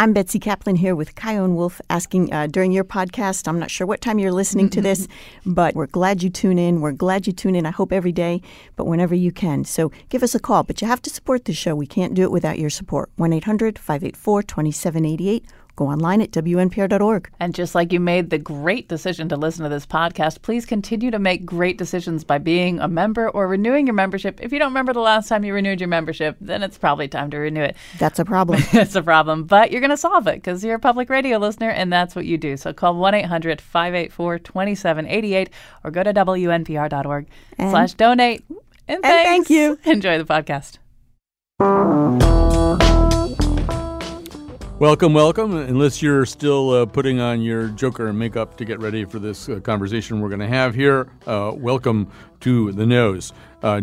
I'm Betsy Kaplan here with Kyone Wolf asking during your podcast, I'm not sure what time you're listening to this, but we're glad you tune in. We're glad you tune in, I hope, every day, but whenever you can. So give us a call, but you have to support the show. We can't do it without your support. 1-800-584-2788. Go online at WNPR.org. And just like you made the great decision to listen to this podcast, please continue to make great decisions by being a member or renewing your membership. If you don't remember the last time you renewed your membership, then it's probably time to renew it. That's a problem. It's a problem, but you're going to solve it because you're a public radio listener and that's what you do. So call 1-800-584-2788 or go to WNPR.org/donate. And thank you. Enjoy the podcast. Welcome, welcome. Unless you're still putting on your Joker and makeup to get ready for this conversation we're going to have here, welcome to The Nose.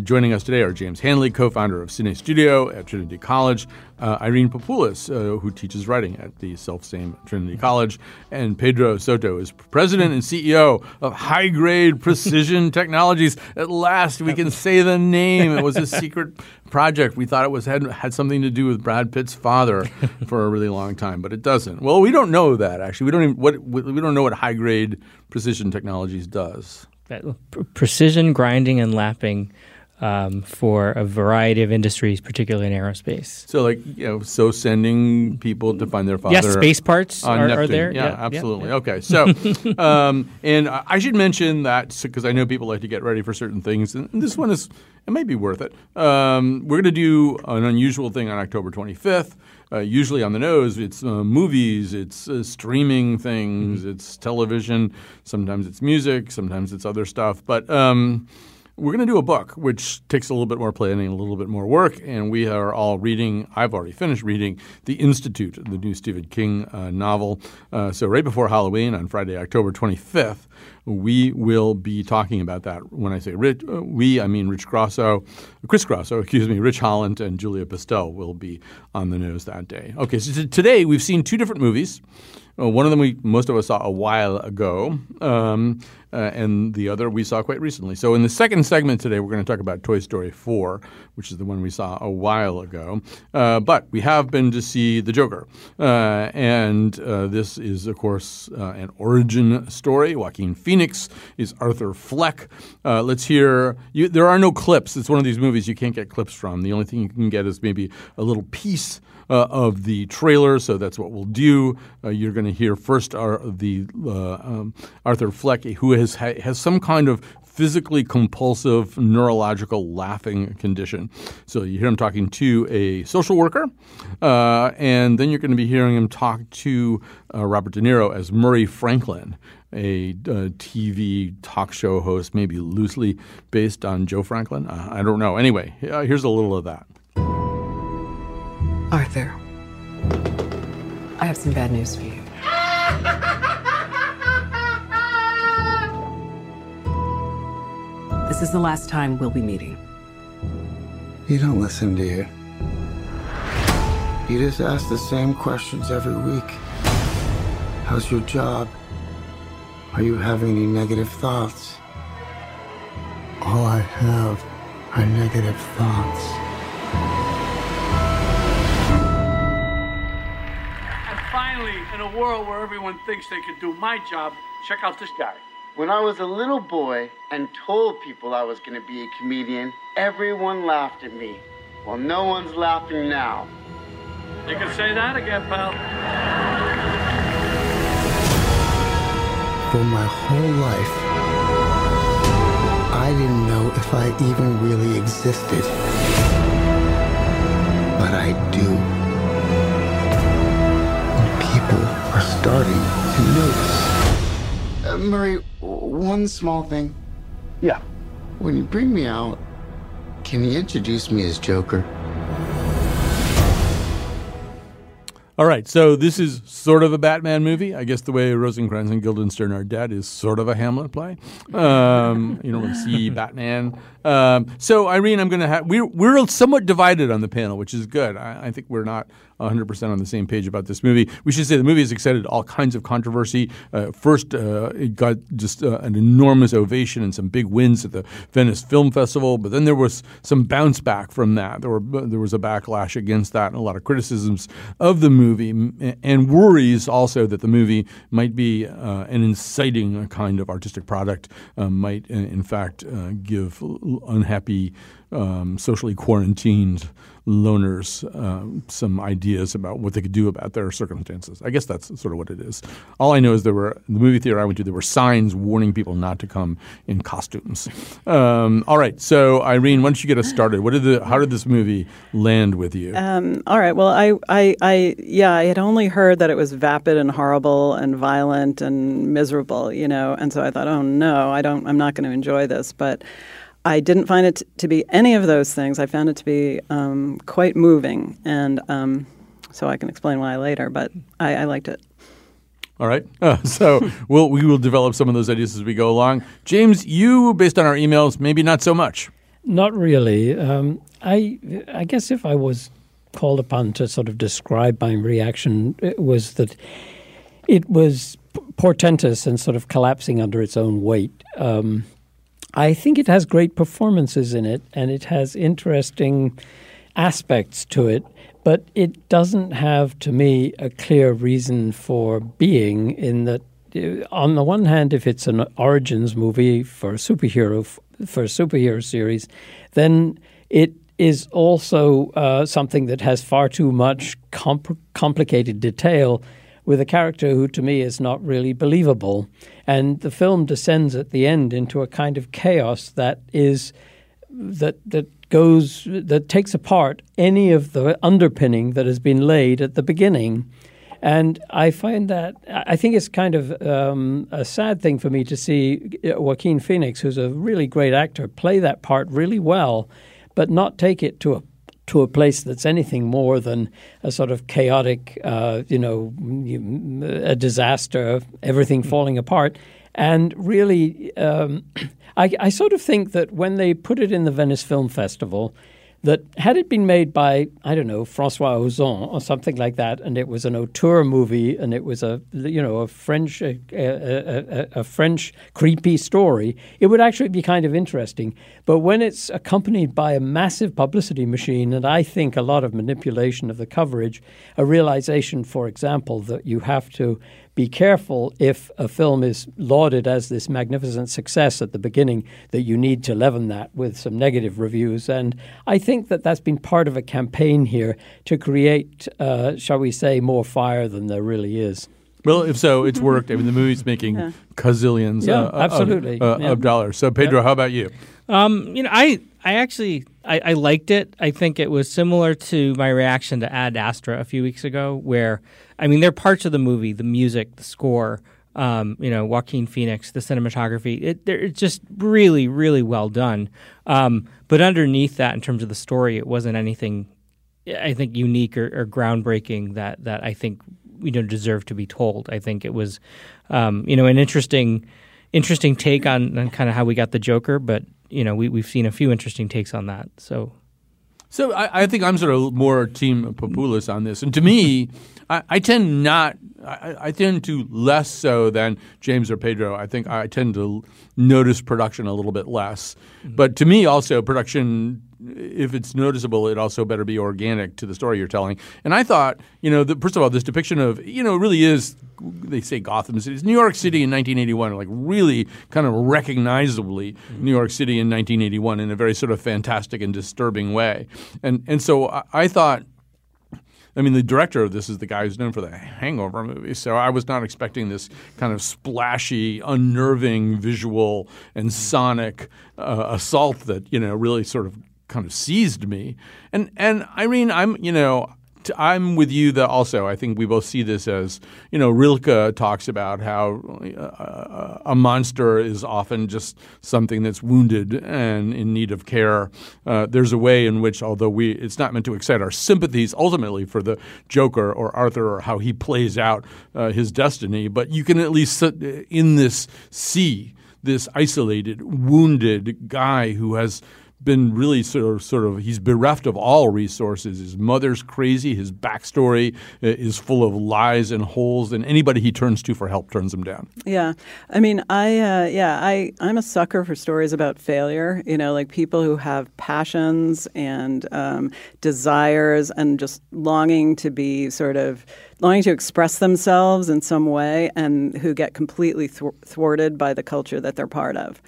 Joining us today are James Hanley, co-founder of Cine Studio at Trinity College, Irene Papoulis, who teaches writing at the self-same Trinity College, and Pedro Soto is president and CEO of High Grade Precision Technologies. At last, we can say the name. It was a secret project. We thought it was had something to do with Brad Pitt's father for a really long time, but it doesn't. Well, we don't know that actually. We don't know what High Grade Precision Technologies does. Precision grinding and lapping for a variety of industries, particularly in aerospace. So, sending people to find their father. Yes, space parts are there. Yeah, absolutely. Yeah. Okay, so and I should mention that because I know people like to get ready for certain things, and this one is it may be worth it. We're going to do an unusual thing on October 25th. Usually on The Nose, it's movies, it's streaming things, it's television, sometimes it's music, sometimes it's other stuff. But we're going to do a book, which takes a little bit more planning, a little bit more work, and we are all reading – I've already finished reading – The Institute, the new Stephen King novel. So right before Halloween on Friday, October 25th, we will be talking about that. When I say I mean Rich Holland and Julia Pastel will be on The Nose that day. Okay, so today we've seen two different movies. One of them most of us saw a while ago, and the other we saw quite recently. So in the second segment today, we're going to talk about Toy Story 4, which is the one we saw a while ago. But we have been to see The Joker. And this is, of course, an origin story. Joaquin Phoenix is Arthur Fleck. Let's hear – there are no clips. It's one of these movies you can't get clips from. The only thing you can get is maybe a little piece of the trailer, so that's what we'll do. You're going to hear first Arthur Fleck, who has some kind of physically compulsive neurological laughing condition. So you hear him talking to a social worker, and then you're going to be hearing him talk to Robert De Niro as Murray Franklin, a TV talk show host, maybe loosely based on Joe Franklin. I don't know. Anyway, here's a little of that. Arthur, I have some bad news for you. This is the last time we'll be meeting. You don't listen, do you? You just ask the same questions every week. How's your job? Are you having any negative thoughts? All I have are negative thoughts. In a world where everyone thinks they can do my job, check out this guy. When I was a little boy and told people I was going to be a comedian, everyone laughed at me. Well, no one's laughing now. You can say that again, pal. For my whole life, I didn't know if I even really existed. But I do. Are starting to notice. Murray, one small thing. Yeah. When you bring me out, can you introduce me as Joker? All right, so this is sort of a Batman movie. I guess the way Rosencrantz and Guildenstern are dead is sort of a Hamlet play. You don't really see Batman. So, Irene, I'm going to have we're somewhat divided on the panel, which is good. I think we're not 100% on the same page about this movie. We should say the movie has excited all kinds of controversy. First, it got just an enormous ovation and some big wins at the Venice Film Festival, but then there was some bounce back from that. There was a backlash against that and a lot of criticisms of the movie and worries also that the movie might be an inciting kind of artistic product, might in fact give unhappy socially quarantined loners some ideas about what they could do about their circumstances. I guess that's sort of what it is. All I know is the movie theater I went to, there were signs warning people not to come in costumes. All right. So, Irene, why don't you get us started? How did this movie land with you? All right. Well, I had only heard that it was vapid and horrible and violent and miserable, you know, and so I thought, oh no, I'm not going to enjoy this, but I didn't find it to be any of those things. I found it to be quite moving, and so I can explain why later, but I liked it. All right. So we will develop some of those ideas as we go along. James, you, based on our emails, maybe not so much. Not really. I guess if I was called upon to sort of describe my reaction, it was that it was portentous and sort of collapsing under its own weight. I think it has great performances in it, and it has interesting aspects to it, but it doesn't have, to me, a clear reason for being, in that on the one hand, if it's an origins movie for a superhero series, then it is also something that has far too much complicated detail with a character who, to me, is not really believable. And the film descends at the end into a kind of chaos that takes apart any of the underpinning that has been laid at the beginning. And I think it's kind of a sad thing for me to see Joaquin Phoenix, who's a really great actor, play that part really well, but not take it to a place that's anything more than a sort of chaotic, a disaster, everything falling apart. And really, I sort of think that when they put it in the Venice Film Festival, that had it been made by, I don't know, François Ozon or something like that, and it was an auteur movie, and it was a French creepy story, it would actually be kind of interesting. But when it's accompanied by a massive publicity machine, and I think a lot of manipulation of the coverage, a realization, for example, that you have to be careful if a film is lauded as this magnificent success at the beginning, that you need to leaven that with some negative reviews. And I think that that's been part of a campaign here to create, shall we say, more fire than there really is. Well, if so, it's worked. I mean, the movie's making gazillions of dollars. So, Pedro, how about you? I liked it. I think it was similar to my reaction to Ad Astra a few weeks ago, where, I mean, there are parts of the movie, the music, the score, Joaquin Phoenix, the cinematography, it's just really, really well done. But underneath that, in terms of the story, it wasn't anything, I think, unique or groundbreaking that I think, deserved to be told. I think it was, an interesting take on kind of how we got the Joker, but we've seen a few interesting takes on that. So I think I'm sort of more team Populous on this. And to me, I tend to less so than James or Pedro. I think I tend to notice production a little bit less. Mm-hmm. But to me also, production, if it's noticeable, it also better be organic to the story you're telling. And I thought, first of all, this depiction of, it really is, they say Gotham City. It's New York City in 1981, like really kind of recognizably New York City in 1981 in a very sort of fantastic and disturbing way. And so I thought, the director of this is the guy who's known for the Hangover movies. So I was not expecting this kind of splashy, unnerving visual and sonic assault that, really sort of kind of seized me. And Irene, I'm I'm with you that also. I think we both see this as, you know, Rilke talks about how a monster is often just something that's wounded and in need of care. There's a way in which, although it's not meant to excite our sympathies ultimately for the Joker or Arthur or how he plays out his destiny, but you can at least sit in this see this isolated, wounded guy who has been really sort of he's bereft of all resources. His mother's crazy. His backstory is full of lies and holes, and anybody he turns to for help turns him down. Yeah. I mean, I'm a sucker for stories about failure, you know, like people who have passions and desires and just longing to be sort of longing to express themselves in some way and who get completely thwarted by the culture that they're part of.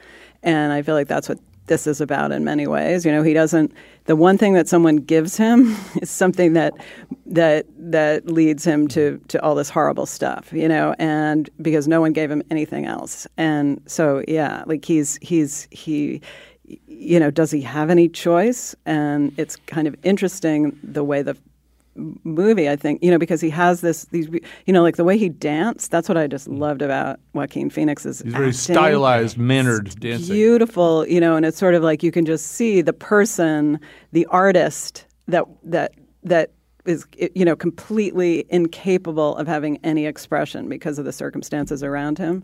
And I feel like that's what this is about in many ways. You know, he doesn't – the one thing that someone gives him is something that leads him to all this horrible stuff, you know, and because no one gave him anything else. And so, yeah, like he – you know, does he have any choice? And it's kind of interesting the way the movie, I think, you know, because he has these, you know, like the way he danced, that's what I just loved about Joaquin Phoenix's acting. He's very stylized, mannered dancing. Beautiful, you know, and it's sort of like you can just see the person, the artist that is, you know, completely incapable of having any expression because of the circumstances around him,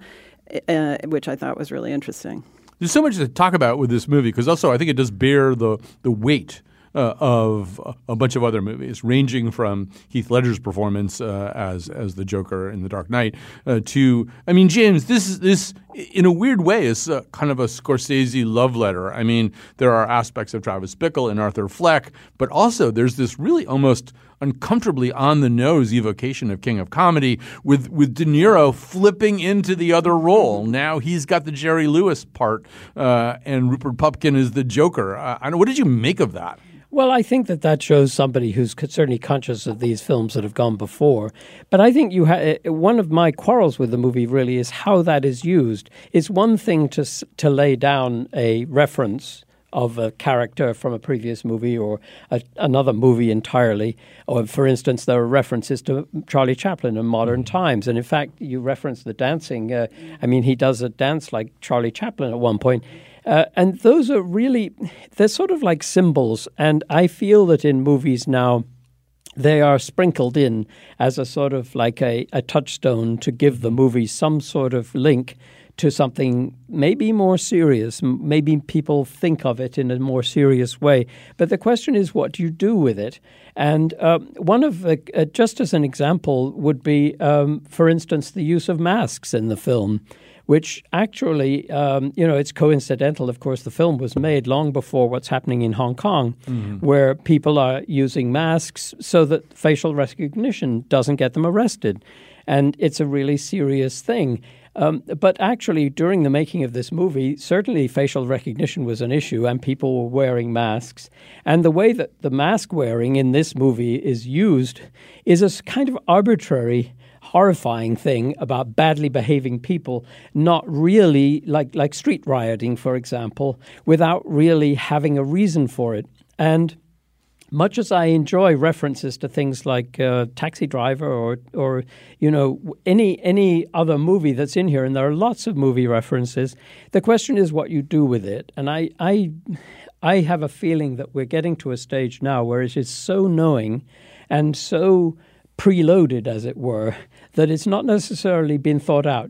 which I thought was really interesting. There's so much to talk about with this movie because also I think it does bear the weight of a bunch of other movies, ranging from Heath Ledger's performance as the Joker in The Dark Knight to, I mean, James, this in a weird way is kind of a Scorsese love letter. I mean, there are aspects of Travis Bickle and Arthur Fleck, but also there's this really almost uncomfortably on-the-nose evocation of King of Comedy with De Niro flipping into the other role. Now he's got the Jerry Lewis part and Rupert Pupkin is the Joker. I don't, what did you make of that? Well, I think that shows somebody who's certainly conscious of these films that have gone before. But I think one of my quarrels with the movie really is how that is used. It's one thing to lay down a reference of a character from a previous movie or another movie entirely. Or, for instance, there are references to Charlie Chaplin in modern times. And, in fact, you reference the dancing. I mean, he does a dance like Charlie Chaplin at one point. And those are really – they're sort of like symbols. And I feel that in movies now they are sprinkled in as a sort of like a touchstone to give the movie some sort of link to something maybe more serious. Maybe people think of it in a more serious way. But the question is, what do you do with it? And one of the just as an example would be, for instance, the use of masks in the film, which actually, you know, it's coincidental. Of course, the film was made long before what's happening in Hong Kong, where people are using masks so that facial recognition doesn't get them arrested. And it's a really serious thing. But actually, during the making of this movie, certainly facial recognition was an issue and people were wearing masks. And the way that the mask wearing in this movie is used is a kind of arbitrary, horrifying thing about badly behaving people, not really like street rioting, for example, without really having a reason for it. And much as I enjoy references to things like Taxi Driver or you know, any other movie that's in here, and there are lots of movie references, the question is what you do with it. And I have a feeling that we're getting to a stage now where it is so knowing and so preloaded, as it were, that it's not necessarily been thought out.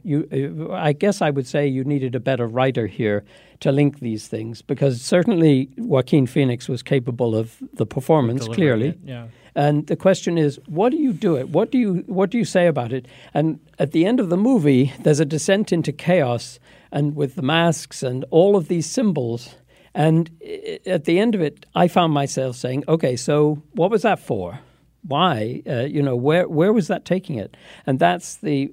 I guess I would say you needed a better writer here to link these things, because certainly Joaquin Phoenix was capable of the performance, clearly. Yeah. And the question is, what do you do it? What do you say about it? And at the end of the movie, there's a descent into chaos, and with the masks and all of these symbols. And at the end of it, I found myself saying, okay, so what was that for? Why? You know, where was that taking it? And that's the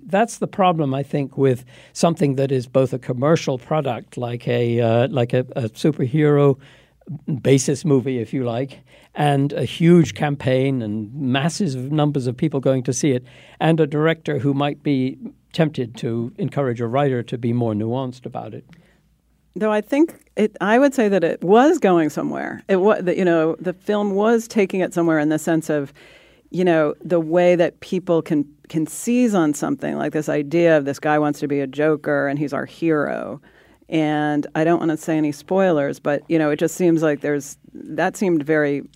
problem, I think, with something that is both a commercial product, like a superhero basis movie, if you like, and a huge campaign and massive numbers of people going to see it, and a director who might be tempted to encourage a writer to be more nuanced about it. Though I think I would say that it was going somewhere. It was, you know, the film was taking it somewhere in the sense of you know, the way that people can seize on something, like this idea of this guy wants to be a Joker and he's our hero. And I don't want to say any spoilers, but, you know, it just seems like there's – that seemed very –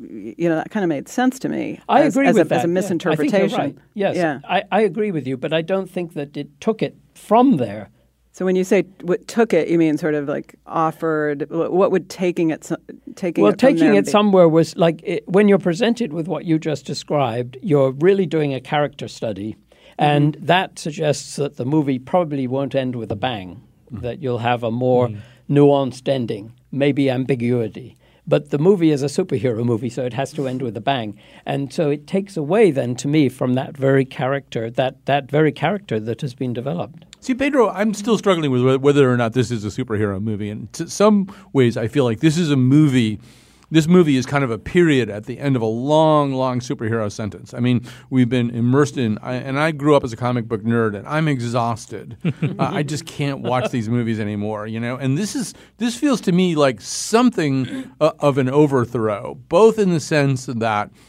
you know, that kind of made sense to me. I agree with that. As a misinterpretation. Yeah, I think you're right. Yes, yeah. I agree with you, but I don't think that it took it from there. So when you say what took it, you mean sort of like offered – what would taking it somewhere was like when you're presented with what you just described, you're really doing a character study, and that suggests that the movie probably won't end with a bang, that you'll have a more nuanced ending, maybe ambiguity. But the movie is a superhero movie, so it has to end with a bang. And so it takes away then, to me, from that very character, that very character that has been developed. See, Pedro, I'm still struggling with whether or not this is a superhero movie. And in some ways, I feel like this is a movie – this movie is kind of a period at the end of a long, long superhero sentence. I mean, we've been immersed in – and I grew up as a comic book nerd, and I'm exhausted. I just can't watch these movies anymore, you know. And this feels to me like something of an overthrow, both in the sense that –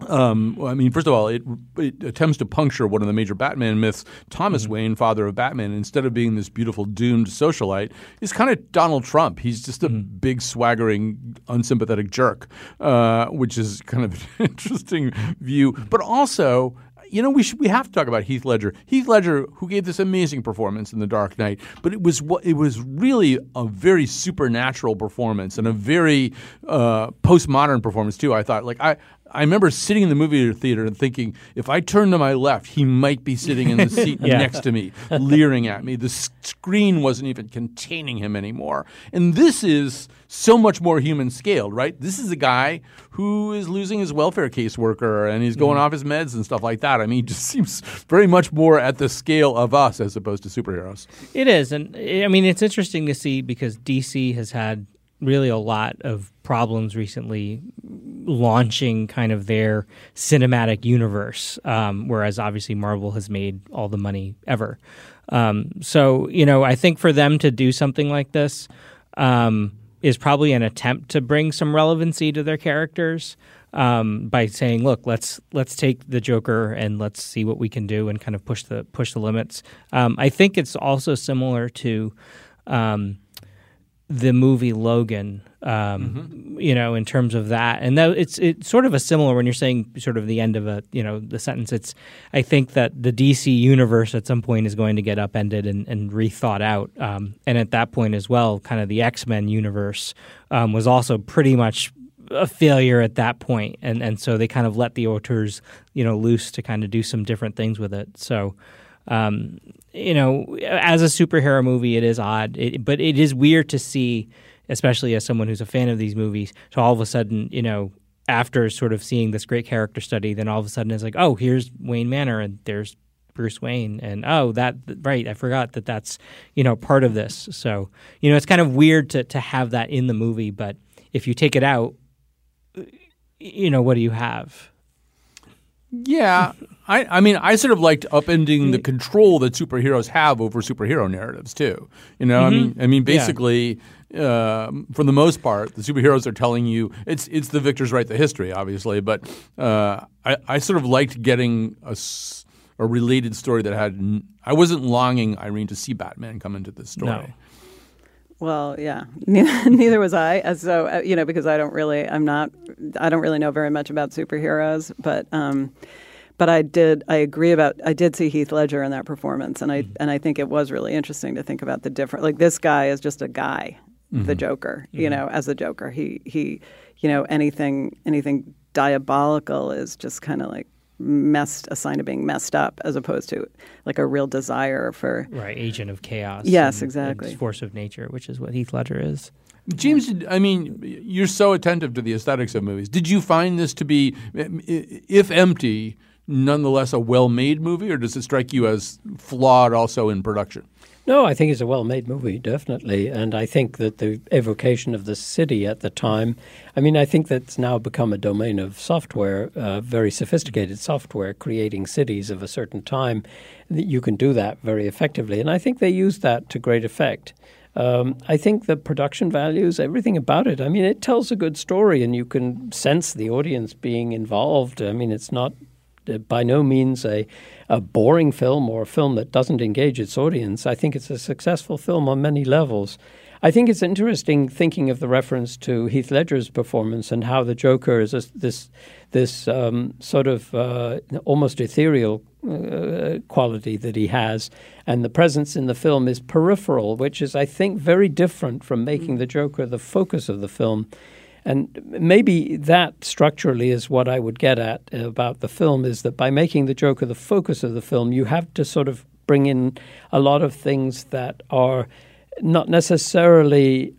I mean, first of all, it attempts to puncture one of the major Batman myths. Thomas Wayne, father of Batman, instead of being this beautiful doomed socialite, is kind of Donald Trump. He's just a big swaggering, unsympathetic jerk, which is kind of an interesting view. But also, you know, we have to talk about Heath Ledger. Heath Ledger, who gave this amazing performance in The Dark Knight, but it was really a very supernatural performance and a very postmodern performance too. I thought, like, I remember sitting in the movie theater and thinking, if I turn to my left, he might be sitting in the seat next to me, leering at me. The screen wasn't even containing him anymore. And this is so much more human scaled, right? This is a guy who is losing his welfare caseworker and he's going off his meds and stuff like that. I mean, he just seems very much more at the scale of us as opposed to superheroes. It is. And I mean, it's interesting to see because DC has had really a lot of problems recently launching kind of their cinematic universe, whereas obviously Marvel has made all the money ever. So, you know, I think for them to do something like this is probably an attempt to bring some relevancy to their characters by saying, look, let's take the Joker and let's see what we can do and kind of push the limits. I think it's also similar to the movie Logan, you know, in terms of that. And though it's sort of a similar when you're saying sort of the end of a, you know, the sentence, it's I think that the DC universe at some point is going to get upended and rethought out. And at that point as well, kind of the X-Men universe was also pretty much a failure at that point. And so they kind of let the auteurs, you know, loose to kind of do some different things with it. So you know, as a superhero movie, it is odd, but it is weird to see, especially as someone who's a fan of these movies, to all of a sudden, you know, after sort of seeing this great character study, then all of a sudden it's like, oh, here's Wayne Manor and there's Bruce Wayne and oh, that right, I forgot that that's, you know, part of this. So, you know, it's kind of weird to have that in the movie, but if you take it out, you know, what do you have? Yeah. I mean, I sort of liked upending the control that superheroes have over superhero narratives too. You know, I mean, basically, for the most part, the superheroes are telling you it's the victors write the history, obviously. But I sort of liked getting a related story that had I wasn't longing, Irene, to see Batman come into this story. No. Well, yeah, neither was I. So, you know, because I don't really know very much about superheroes, but I did see Heath Ledger in that performance, and I think it was really interesting to think about the different. Like this guy is just a guy, the Joker. You know, as a Joker, he, you know, anything diabolical is just kind of like a sign of being messed up, as opposed to like a real desire for agent of chaos. Yes, exactly, and force of nature, which is what Heath Ledger is. James, I mean, you're so attentive to the aesthetics of movies. Did you find this to be, if empty, nonetheless a well-made movie, or does it strike you as flawed also in production? No, I think it's a well-made movie, definitely. And I think that the evocation of the city at the time, I mean, I think that's now become a domain of software, very sophisticated software, creating cities of a certain time. You can do that very effectively. And I think they used that to great effect. I think the production values, everything about it. I mean, it tells a good story and you can sense the audience being involved. I mean, it's not by no means a boring film or a film that doesn't engage its audience. I think it's a successful film on many levels. I think it's interesting thinking of the reference to Heath Ledger's performance and how the Joker is this sort of almost ethereal quality that he has, and the presence in the film is peripheral, which is, I think, very different from making the Joker the focus of the film. And maybe that structurally is what I would get at about the film, is that by making the Joker the focus of the film, you have to sort of bring in a lot of things that are not necessarily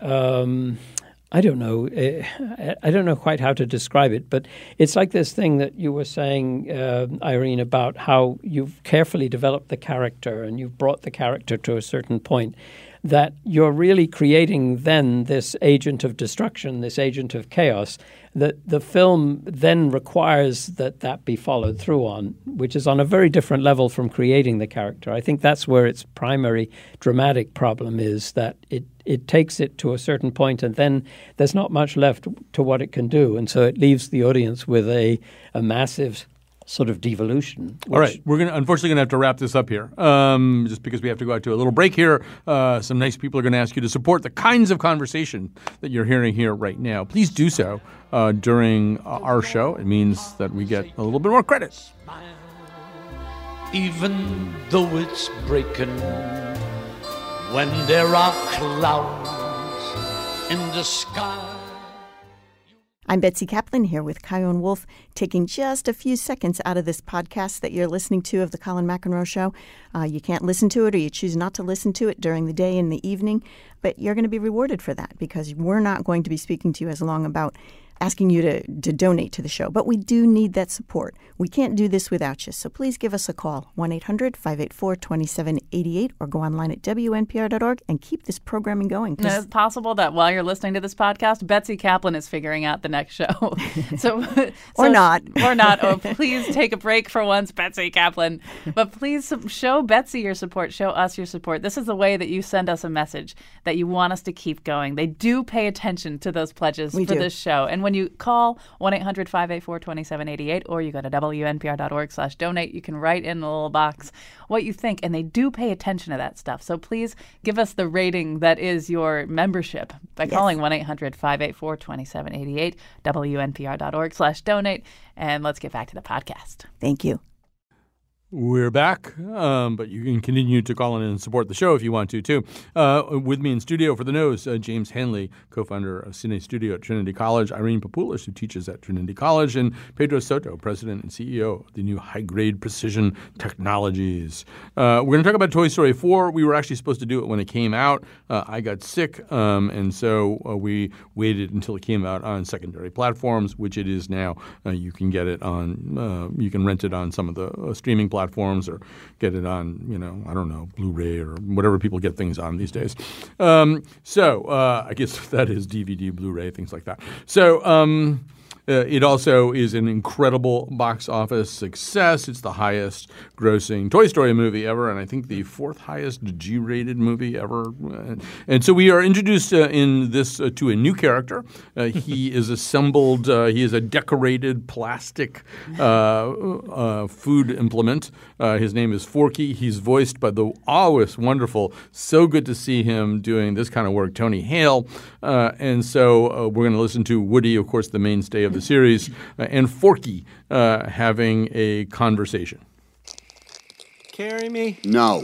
I don't know quite how to describe it, but it's like this thing that you were saying, Irene, about how you've carefully developed the character and you've brought the character to a certain point, that you're really creating then this agent of destruction, this agent of chaos, that the film then requires that be followed through on, which is on a very different level from creating the character. I think that's where its primary dramatic problem is, that it takes it to a certain point and then there's not much left to what it can do. And so it leaves the audience with a massive sort of devolution. All right. We're unfortunately going to have to wrap this up here, just because we have to go out to a little break here. Some nice people are going to ask you to support the kinds of conversation that you're hearing here right now. Please do so during our show. It means that we get a little bit more credit. Even though it's breaking, when there are clouds in the sky. I'm Betsy Kaplan here with Kyone Wolfe, taking just a few seconds out of this podcast that you're listening to of The Colin McEnroe Show. You can't listen to it, or you choose not to listen to it during the day and the evening, but you're going to be rewarded for that, because we're not going to be speaking to you as long about asking you to donate to the show. But we do need that support. We can't do this without you, so please give us a call, 1-800-584-2788, or go online at WNPR.org and keep this programming going. And it's possible that while you're listening to this podcast, Betsy Kaplan is figuring out the next show. Or not. Oh, please take a break for once, Betsy Kaplan. But please show Betsy your support. Show us your support. This is the way that you send us a message that you want us to keep going. They do pay attention to those pledges this show. And when you call 1-800-584-2788, or you go to WNPR.org/donate, you can write in the little box what you think. And they do pay attention to that stuff. So please give us the rating that is your membership by calling 1-800-584-2788, WNPR.org/donate. And let's get back to the podcast. Thank you. We're back, but you can continue to call in and support the show if you want to, too. With me in studio for the nose, James Hanley, co-founder of Cine Studio at Trinity College, Irene Papoulos, who teaches at Trinity College, and Pedro Soto, president and CEO of the new High Grade Precision Technologies. We're going to talk about Toy Story 4. We were actually supposed to do it when it came out. I got sick, and so we waited until it came out on secondary platforms, which it is now. You can get it on you can rent it on some of the streaming platforms, or get it on, Blu-ray or whatever people get things on these days. So I guess that is DVD, Blu-ray, things like that. So it also is an incredible box office success. It's the highest grossing Toy Story movie ever, and I think the fourth highest G-rated movie ever. And so we are introduced in this to a new character. He is a decorated plastic food implement. His name is Forky. He's voiced by the always wonderful, so good to see him doing this kind of work, Tony Hale. And so we're going to listen to Woody, of course, the mainstay of the series, and Forky having a conversation. Carry me? No.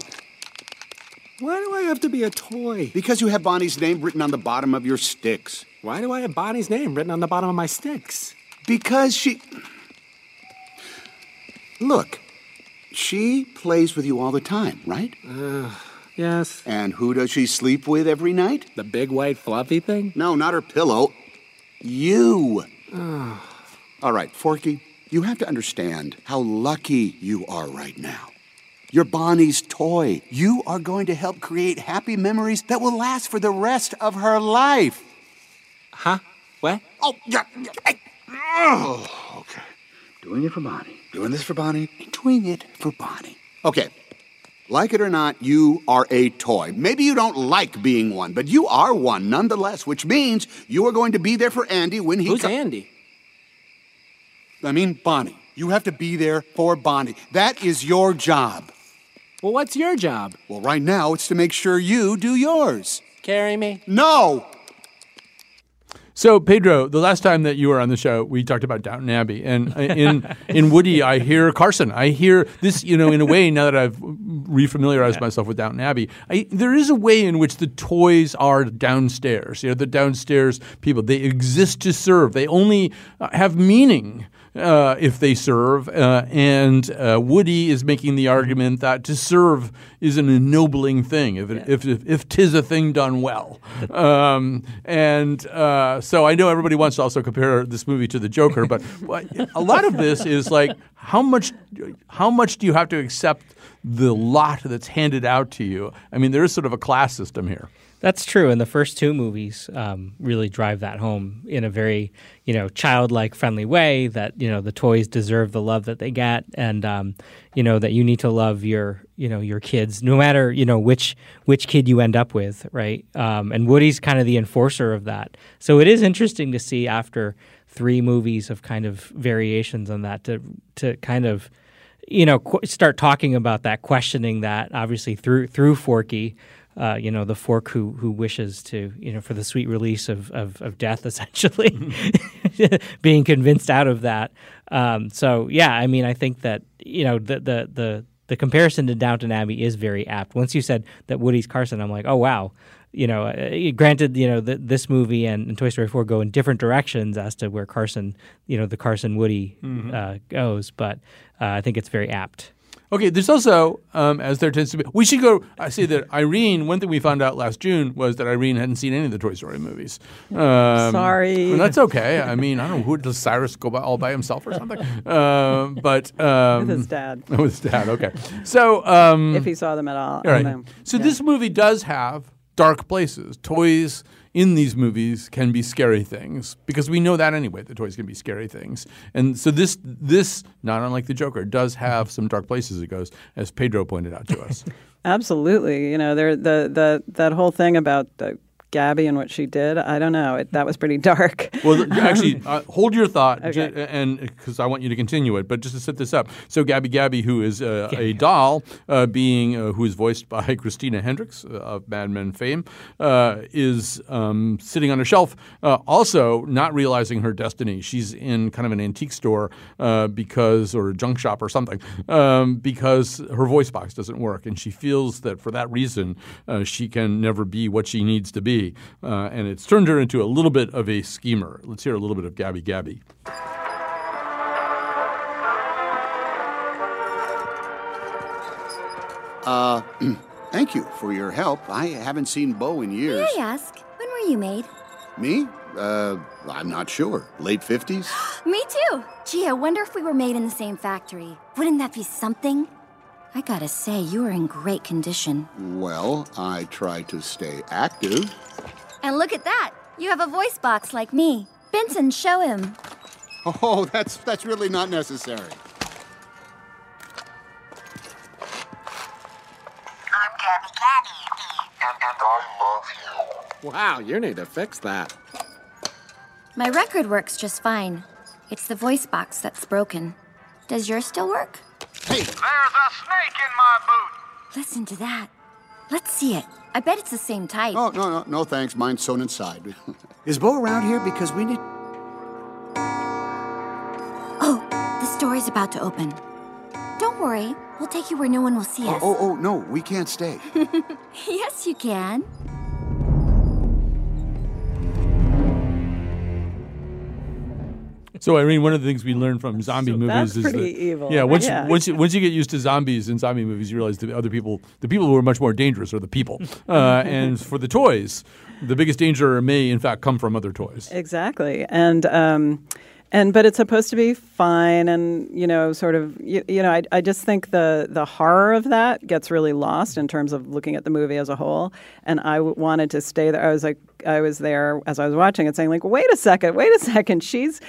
Why do I have to be a toy? Because you have Bonnie's name written on the bottom of your sticks. Why do I have Bonnie's name written on the bottom of my sticks? Because she... Look, she plays with you all the time, right? Yes. And who does she sleep with every night? The big white fluffy thing? No, not her pillow. You. All right, Forky, you have to understand how lucky you are right now. You're Bonnie's toy. You are going to help create happy memories that will last for the rest of her life. Huh? What? Oh, yeah. Oh, okay. Doing it for Bonnie. Doing this for Bonnie. And doing it for Bonnie. Okay. Like it or not, you are a toy. Maybe you don't like being one, but you are one nonetheless, which means you are going to be there for Andy when he comes. Who's Andy? I mean, Bonnie. You have to be there for Bonnie. That is your job. Well, what's your job? Well, right now, it's to make sure you do yours. Carry me? No! So, Pedro, the last time that you were on the show, we talked about Downton Abbey. And in Woody, I hear Carson. I hear this, you know, in a way, now that I've refamiliarized myself with Downton Abbey, there is a way in which the toys are downstairs. You know, the downstairs people, they exist to serve. They only have meaning if they serve. Woody is making the argument that to serve is an ennobling thing, if 'tis a thing done well. So I know everybody wants to also compare this movie to The Joker, but a lot of this is like how much do you have to accept the lot that's handed out to you? I mean, there is sort of a class system here. That's true, and the first two movies really drive that home in a very, you know, childlike, friendly way. That, you know, the toys deserve the love that they get, and you know, that you need to love your, you know, your kids, no matter, you know, which kid you end up with, right? And Woody's kind of the enforcer of that. So it is interesting to see after three movies of kind of variations on that to kind of, you know, start talking about that, questioning that, obviously through Forky. You know, the fork who wishes to, you know, for the sweet release of death, essentially, being convinced out of that. So, yeah, I mean, I think that, you know, the comparison to Downton Abbey is very apt. Once you said that Woody's Carson, I'm like, oh, wow. You know, granted, you know, this movie and Toy Story 4 go in different directions as to where Carson, you know, the Carson-Woody goes, but I think it's very apt. Okay, there's also, as there tends to be, we should go, I say that Irene, one thing we found out last June was that Irene hadn't seen any of the Toy Story movies. Sorry. Well, that's okay. I mean, I don't know, who does Cyrus go by, all by himself or something? With his dad. With his dad, okay. So, if he saw them at all. Right. So this movie does have dark places. Toys in these movies can be scary things, because we know that anyway, the toys can be scary things. And so this, not unlike the Joker, does have some dark places it goes, as Pedro pointed out to us. Absolutely. You know, that whole thing about Gabby and what she did, I don't know. That was pretty dark. Well, actually, hold your thought, okay. Because I want you to continue it, but just to set this up. So Gabby Gabby, who is a doll, who is voiced by Christina Hendricks of Mad Men fame, is sitting on a shelf, also not realizing her destiny. She's in kind of an antique store or a junk shop or something, because her voice box doesn't work. And she feels that for that reason, she can never be what she needs to be. And it's turned her into a little bit of a schemer. Let's hear a little bit of Gabby Gabby. Thank you for your help. I haven't seen Bo in years. May I ask, when were you made? Me? I'm not sure. Late 50s? Me too. Gee, I wonder if we were made in the same factory. Wouldn't that be something? I gotta say, you are in great condition. Well, I try to stay active. And look at that! You have a voice box like me. Benson, show him. Oh, that's really not necessary. I'm Gabby Gabby. And I love you. Wow, you need to fix that. My record works just fine. It's the voice box that's broken. Does yours still work? Hey. There's a snake in my boot. Listen to that. Let's see it. I bet it's the same type. Oh, no thanks. Mine's sewn inside. Is Bo around here? Because we need... Oh, the store's about to open. Don't worry. We'll take you where no one will see us. Oh, no. We can't stay. Yes, you can. So, Irene, one of the things we learn from zombie movies is pretty evil. Yeah, once you get used to zombies in zombie movies, you realize the other people, the people who are much more dangerous are the people. And for the toys, the biggest danger may, in fact, come from other toys. Exactly. But it's supposed to be fine, and, you know, sort of, you know, I just think the horror of that gets really lost in terms of looking at the movie as a whole. And I wanted to stay there. I was there as I was watching it, saying, like, wait a second, she's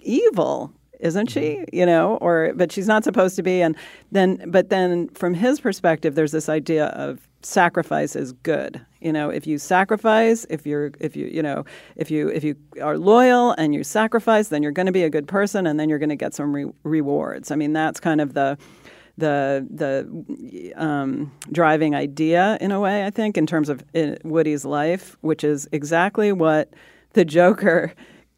evil isn't she? You know, or but she's not supposed to be. And then, but then from his perspective, there's this idea of sacrifice is good. You know, if you sacrifice, if you are loyal and you sacrifice, then you're going to be a good person, and then you're going to get some rewards. I mean, that's kind of the driving idea in a way, I think, in terms of Woody's life, which is exactly what the Joker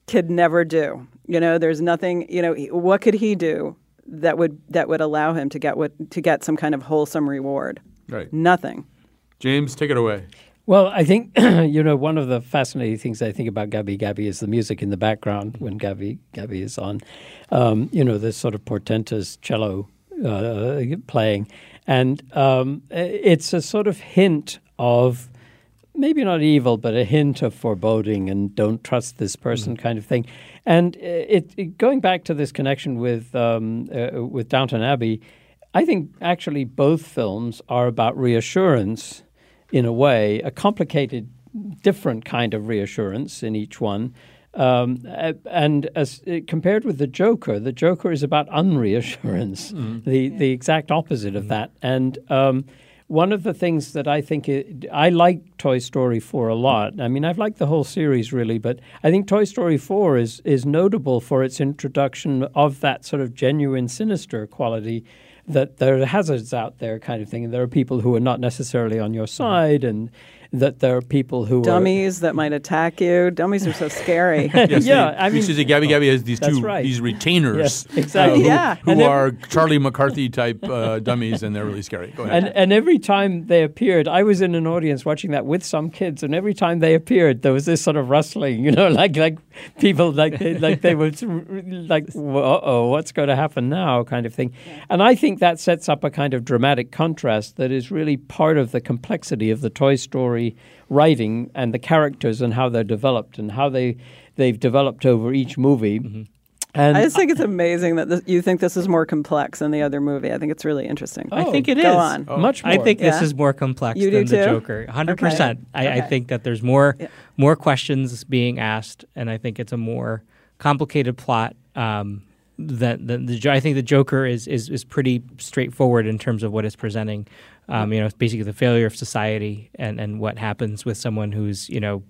could never do. You know, there's nothing, you know, what could he do that would allow him to get some kind of wholesome reward? Right. Nothing. James, take it away. Well, I think, you know, one of the fascinating things I think about Gabby Gabby is the music in the background when Gabby is on, you know, this sort of portentous cello playing. And it's a sort of hint of maybe not evil, but a hint of foreboding and don't trust this person kind of thing. And it going back to this connection with Downton Abbey, I think actually both films are about reassurance in a way, a complicated, different kind of reassurance in each one. And as compared with the Joker is about unreassurance, the exact opposite of that. And one of the things that I think I like Toy Story 4 a lot. I mean, I've liked the whole series really, but I think Toy Story 4 is notable for its introduction of that sort of genuine sinister quality, that there are hazards out there kind of thing, and there are people who are not necessarily on your side, and that there are people who dummies that might attack you. Dummies are so scary. Yes, yeah, I mean, Gabby Gabby has these these retainers, yes, exactly. who are Charlie McCarthy type dummies, and they're really scary. Go ahead. And every time they appeared, I was in an audience watching that with some kids, and every time they appeared, there was this sort of rustling, you know, like people like they were like, uh-oh, what's going to happen now, kind of thing. And I think that sets up a kind of dramatic contrast that is really part of the complexity of the Toy Story writing and the characters and how they're developed and how they've developed over each movie. Mm-hmm. And I just think it's amazing that you think this is more complex than the other movie. I think it's really interesting. Oh, I think it is. Go on. Oh. Much more. I think this is more complex than the Joker. 100%. Okay. I think that there's more questions being asked, and I think it's a more complicated plot. I think the Joker is pretty straightforward in terms of what it's presenting. You know, it's basically the failure of society and what happens with someone who's, you know,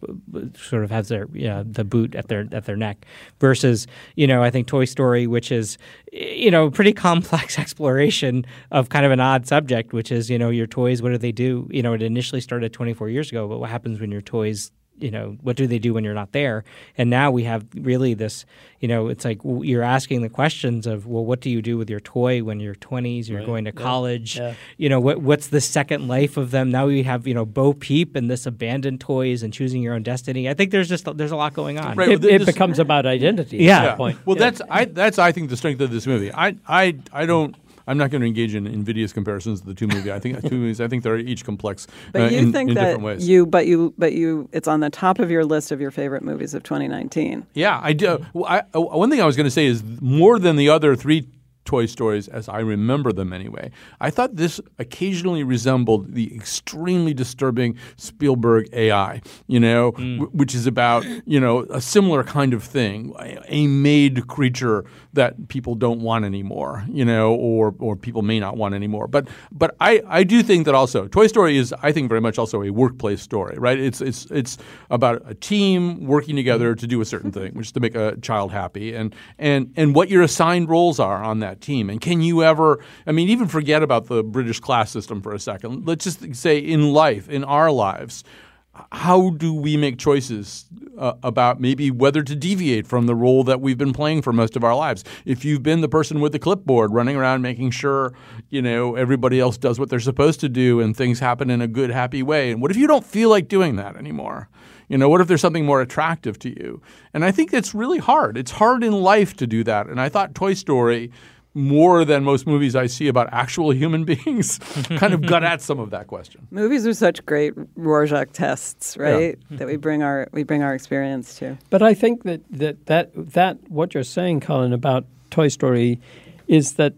sort of has their the boot at their neck, versus, you know, I think Toy Story, which is, you know, pretty complex exploration of kind of an odd subject, which is, you know, your toys, what do they do? You know, it initially started 24 years ago, but what happens when your toys, you know, what do they do when you're not there? And now we have really this, you know, it's like you're asking the questions of, well, what do you do with your toy when you're 20s, you're going to college, you know, what's the second life of them? Now we have, you know, Bo Peep and this abandoned toys and choosing your own destiny. I think there's a lot going on. Right. It becomes about identity at that point. Well, I think the strength of this movie. I'm not going to engage in invidious comparisons of the two movies. I think they're each complex in different ways. But it's on the top of your list of your favorite movies of 2019. Yeah, I do. One thing I was going to say is more than the other three Toy Stories, as I remember them anyway, I thought this occasionally resembled the extremely disturbing Spielberg AI, you know, which is about, you know, a similar kind of thing, a made creature that people don't want anymore, you know, or people may not want anymore. But I do think that also Toy Story is, I think, very much also a workplace story, right? It's about a team working together to do a certain thing, which is to make a child happy, and what your assigned roles are on that team. And can you ever, I mean, even forget about the British class system for a second. Let's just say in life, in our lives, how do we make choices about maybe whether to deviate from the role that we've been playing for most of our lives? If you've been the person with the clipboard running around making sure, you know, everybody else does what they're supposed to do and things happen in a good, happy way. And what if you don't feel like doing that anymore? You know, what if there's something more attractive to you? And I think it's really hard. It's hard in life to do that. And I thought Toy Story, more than most movies I see about actual human beings, kind of got at some of that question. Movies are such great Rorschach tests, right? Yeah. That we bring our experience to. But I think that what you're saying, Colin, about Toy Story is that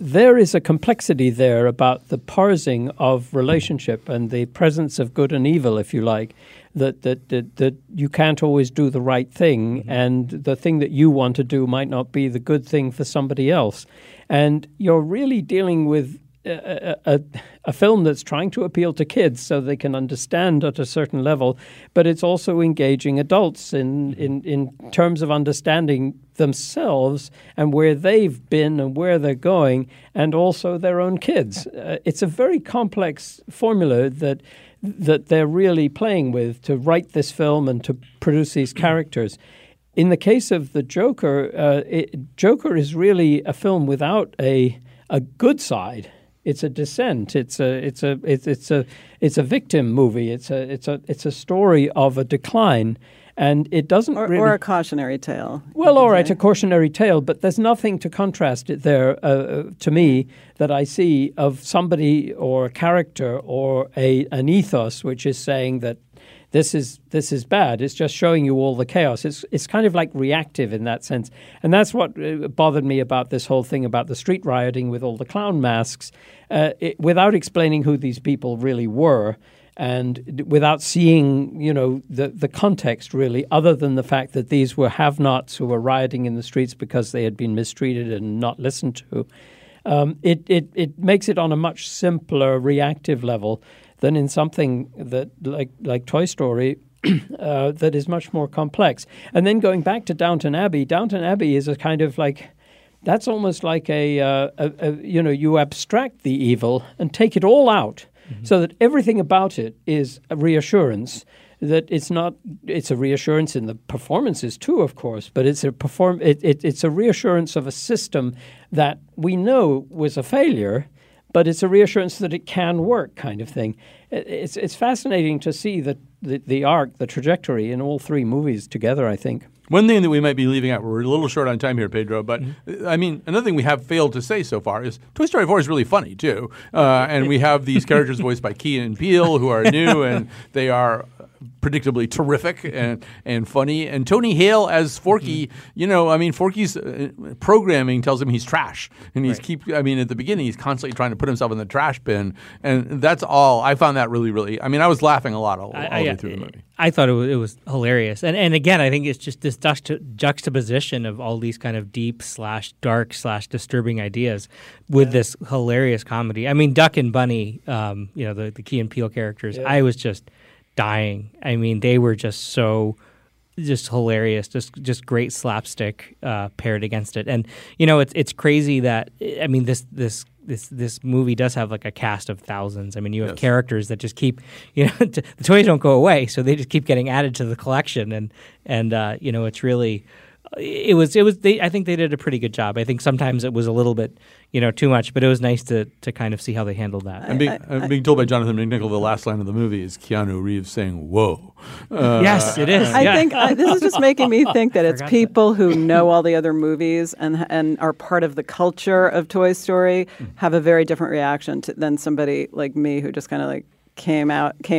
there is a complexity there about the parsing of relationship and the presence of good and evil, if you like, that you can't always do the right thing, and the thing that you want to do might not be the good thing for somebody else. And you're really dealing with a film that's trying to appeal to kids so they can understand at a certain level, but it's also engaging adults in terms of understanding themselves and where they've been and where they're going, and also their own kids. It's a very complex formula that they're really playing with to write this film and to produce these characters. In the case of The Joker, Joker is really a film without a good side. It's a dissent. It's a victim movie. It's a story of a decline, and it doesn't or a cautionary tale. Well, all right, a cautionary tale, but there's nothing to contrast it there to me that I see of somebody or a character or an ethos which is saying that this is bad. It's just showing you all the chaos. It's kind of like reactive in that sense. And that's what bothered me about this whole thing about the street rioting with all the clown masks, without explaining who these people really were and without seeing, the context really, other than the fact that these were have-nots who were rioting in the streets because they had been mistreated and not listened to. It makes it on a much simpler reactive level than in something that like Toy Story that is much more complex. And then going back to Downton Abbey, Downton Abbey is a kind of like, that's almost like you abstract the evil and take it all out so that everything about it is a reassurance. That it's a reassurance in the performances too, of course, but it's a reassurance of a system that we know was a failure, but it's a reassurance that it can work, kind of thing. It's fascinating to see the arc, the trajectory in all three movies together, I think. One thing that we might be leaving out, we're a little short on time here, Pedro, but I mean, another thing we have failed to say so far is Toy Story 4 is really funny too. And we have these characters voiced by Key and Peele, who are new, and they are predictably terrific and funny. And Tony Hale as Forky, Forky's programming tells him he's trash. And he's at the beginning, he's constantly trying to put himself in the trash bin. And that's all. I found that really, really, I mean, I was laughing a lot all the way through the movie. I thought it was hilarious. And again, I think it's just this juxtaposition of all these kind of deep/dark/disturbing ideas with this hilarious comedy. I mean, Duck and Bunny, the Key and Peele characters, I was just dying. I mean, they were just so hilarious, just great slapstick paired against it. And it's crazy that this movie does have like a cast of thousands. I mean, you have characters that just keep the toys don't go away, so they just keep getting added to the collection. And it's really. I think they did a pretty good job. I think sometimes it was a little bit, too much, but it was nice to kind of see how they handled that. I'm being told by Jonathan McNichol the last line of the movie is Keanu Reeves saying, whoa. Yes, it is. I think this is just making me think that it's people who know all the other movies and are part of the culture of Toy Story have a very different reaction than somebody like me who just kind of like came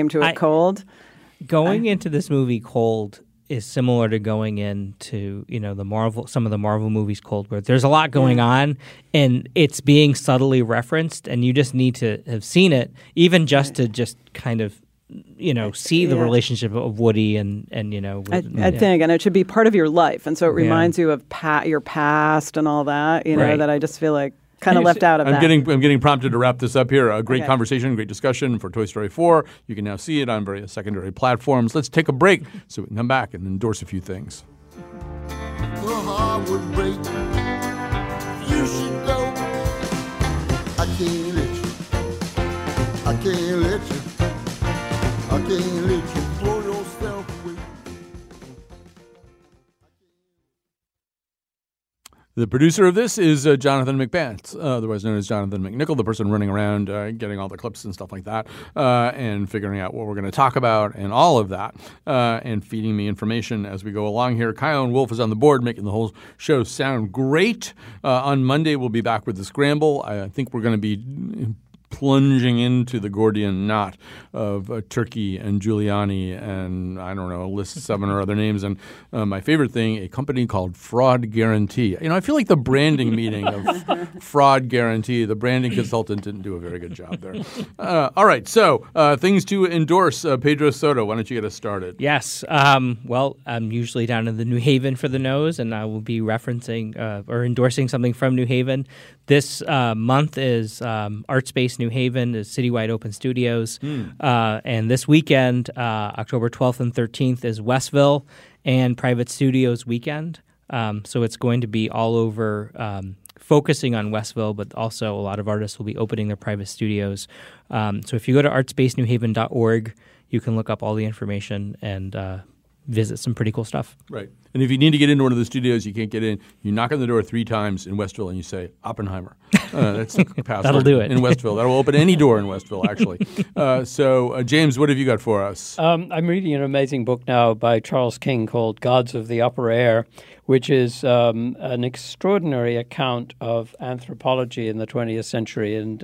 to it cold. Going into this movie cold is similar to going into some of the Marvel movies cold, where there's a lot going on and it's being subtly referenced, and you just need to have seen it even just to just kind of see the relationship of Woody and I think, and it should be part of your life, and so it reminds you of your past and all that. That I just feel like. Kind of left out of that. I'm getting prompted to wrap this up here. A great conversation, great discussion for Toy Story 4. You can now see it on various secondary platforms. Let's take a break so we can come back and endorse a few things. The heart would break. You should go. I can't let you. I can't let you. I can't let you. The producer of this is Jonathan McBance, otherwise known as Jonathan McNichol, the person running around getting all the clips and stuff like that and figuring out what we're going to talk about and all of that and feeding me information as we go along here. Kyle and Wolf is on the board making the whole show sound great. On Monday, we'll be back with The Scramble. I think we're going to be plunging into the Gordian knot of Turkey and Giuliani and, I don't know, list seven or other names. And my favorite thing, a company called Fraud Guarantee. You know, I feel like the branding meeting of Fraud Guarantee, the branding consultant didn't do a very good job there. All right. So things to endorse. Pedro Soto, why don't you get us started? Yes. Well, I'm usually down in the New Haven for the nose, and I will be referencing or endorsing something from New Haven. This month is ArtSpace New Haven, is Citywide Open Studios. And this weekend, October 12th and 13th, is Westville and Private Studios Weekend. So it's going to be all over, focusing on Westville, but also a lot of artists will be opening their private studios. So if you go to artspacenewhaven.org, you can look up all the information and visit some pretty cool stuff. Right. And if you need to get into one of the studios, you can't get in, you knock on the door 3 times in Westville and you say, Oppenheimer. That's the password. That'll do it. In Westville. That'll open any door in Westville, actually. So, James, what have you got for us? I'm reading an amazing book now by Charles King called Gods of the Upper Air, which is an extraordinary account of anthropology in the 20th century and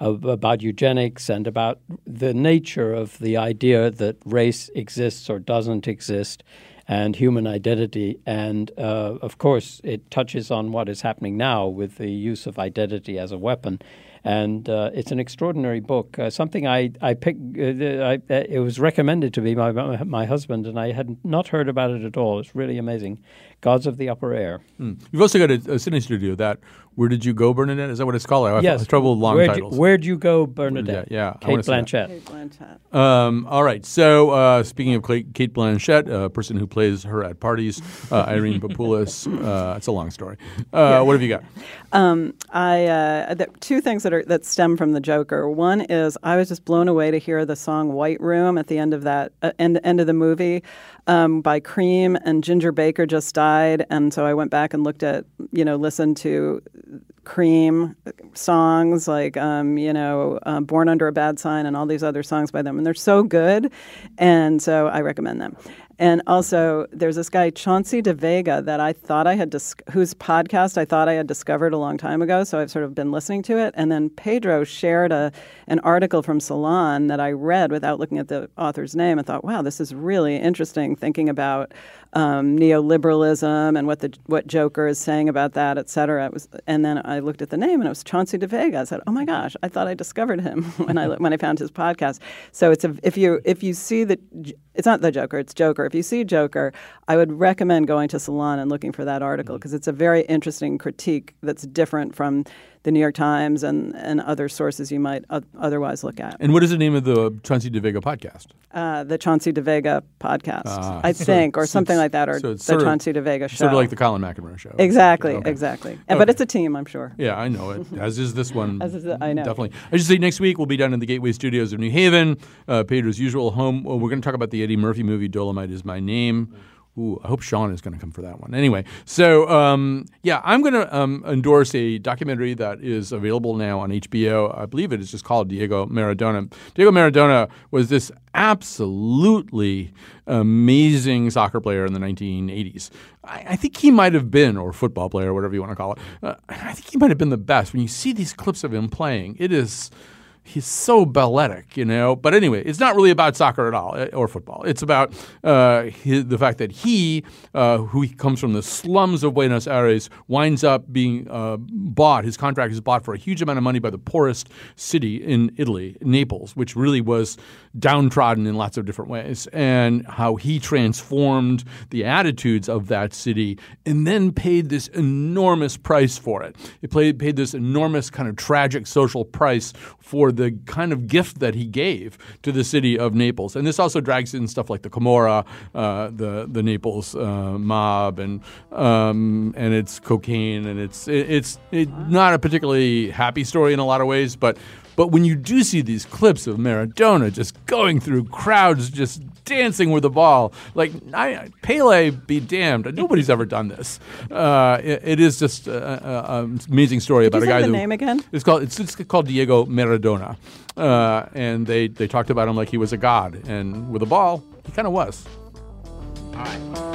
about eugenics and about the nature of the idea that race exists or doesn't exist and human identity. And, of course, it touches on what is happening now with the use of identity as a weapon. And it's an extraordinary book, something I picked. It was recommended to me by my husband, and I had not heard about it at all. It's really amazing. Gods of the Upper Air. You've also got a Cine Studio, that Where Did You Go, Bernadette? Is that what it's called? Yes. I have trouble with long titles. Where'd You Go, Bernadette? Yeah. Cate Blanchett. Kate Blanchett. All right. So speaking of Kate Blanchett, a person who plays her at parties, Irene Papoulos. It's a long story. What have you got? Two things that stem from the Joker. One is I was just blown away to hear the song White Room at the end of that end of the movie by Cream, and Ginger Baker just died, and so I went back and listened to Cream songs like Born Under a Bad Sign and all these other songs by them, and they're so good, and so I recommend them. And also, there's this guy, Chauncey De Vega, that I thought I had whose podcast I thought I had discovered a long time ago, so I've sort of been listening to it. And then Pedro shared an article from Salon that I read without looking at the author's name and thought, wow, this is really interesting, thinking about neoliberalism and what Joker is saying about that, et cetera. And then I looked at the name, and it was Chauncey De Vega. I said, oh my gosh, I thought I discovered him when I found his podcast. So it's if you see that, it's not the Joker, it's Joker. If you see Joker, I would recommend going to Salon and looking for that article, because it's a very interesting critique that's different from the New York Times and other sources you might otherwise look at. And what is the name of the Chauncey De Vega podcast? The Chauncey De Vega podcast, I think, or something like that, or so the Chauncey De Vega show. Sort of like the Colin McEnroe show. Exactly, okay. Exactly. Okay. But it's a team, I'm sure. Yeah, I know it, as is this one. I know. Definitely. I should say next week we'll be down in the Gateway Studios of New Haven, Pedro's usual home. Well, we're going to talk about the Eddie Murphy movie, Dolomite Is My Name. Ooh, I hope Sean is going to come for that one. Anyway, so I'm going to endorse a documentary that is available now on HBO. I believe it is just called Diego Maradona. Diego Maradona was this absolutely amazing soccer player in the 1980s. I think he might have been, or football player, whatever you want to call it. I think he might have been the best. When you see these clips of him playing, it is... He's so balletic, you know. But anyway, it's not really about soccer at all, or football. It's about the fact that he, who comes from the slums of Buenos Aires, winds up being bought. His contract is bought for a huge amount of money by the poorest city in Italy, Naples, which really was downtrodden in lots of different ways, and how he transformed the attitudes of that city and then paid this enormous price for it. He paid this enormous kind of tragic social price for the kind of gift that he gave to the city of Naples. And this also drags in stuff like the Camorra, the Naples mob, and it's cocaine, and it's not a particularly happy story in a lot of ways, but when you do see these clips of Maradona just going through crowds, just dancing with the ball, like Pele be damned, nobody's ever done this. It is just an amazing story about a guy. Did you say the name again? It's called Diego Maradona, and they talked about him like he was a god, and with a ball, he kind of was. All right.